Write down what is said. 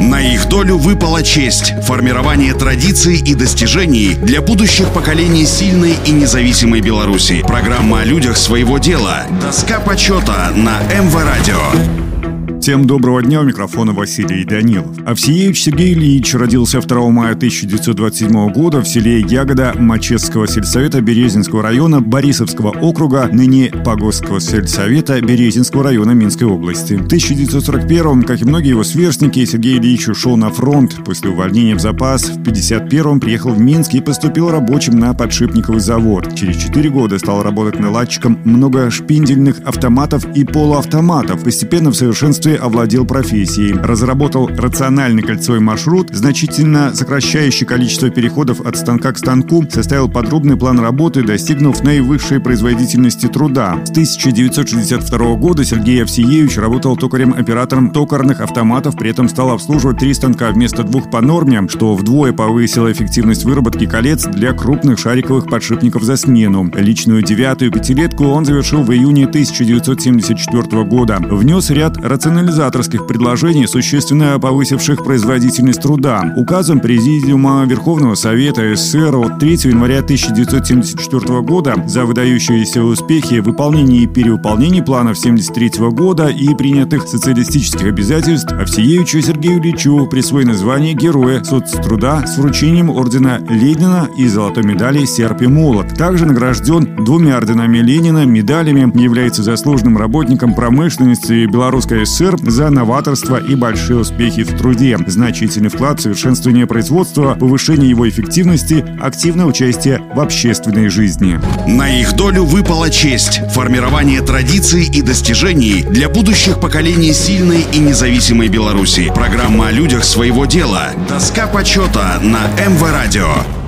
На их долю выпала честь – формирование традиций и достижений для будущих поколений сильной и независимой Беларуси. Программа о людях своего дела. Доска почета на МВ-радио. Всем доброго дня, у микрофона Василий Данилов. Овсеевич Сергей Ильич родился 2 мая 1927 года в селе Ягода Мачевского сельсовета Березинского района Борисовского округа, ныне Погосского сельсовета Березинского района Минской области. В 1941-м, как и многие его сверстники, Сергей Ильич ушел на фронт. После увольнения в запас в 1951-м приехал в Минск и поступил рабочим на подшипниковый завод. Через 4 года стал работать наладчиком многошпиндельных автоматов и полуавтоматов, постепенно в совершенстве овладел профессией, разработал рациональный кольцевой маршрут, значительно сокращающий количество переходов от станка к станку, составил подробный план работы, достигнув наивысшей производительности труда. С 1962 года Сергей Овсеевич работал токарем-оператором токарных автоматов, при этом стал обслуживать 3 станка вместо 2 по норме, что вдвое повысило эффективность выработки колец для крупных шариковых подшипников за смену. Личную 9-ю пятилетку он завершил в июне 1974 года. Внес ряд рациональных предложений, существенно повысивших производительность труда. Указом Президиума Верховного Совета СССР от 3 января 1974 года за выдающиеся успехи в выполнении и перевыполнении планов 1973 года и принятых социалистических обязательств Овсеевичу Сергею Ильичу присвоено звание Героя соцтруда с вручением ордена Ленина и золотой медали «Серп и молот». Также награжден 2 орденами Ленина, медалями, является заслуженным работником промышленности Белорусской ССР за новаторство и большие успехи в труде, значительный вклад в совершенствование производства, повышение его эффективности, активное участие в общественной жизни. На их долю выпала честь – формирование традиций и достижений для будущих поколений сильной и независимой Беларуси. Программа о людях своего дела. Доска почета на МВ-радио.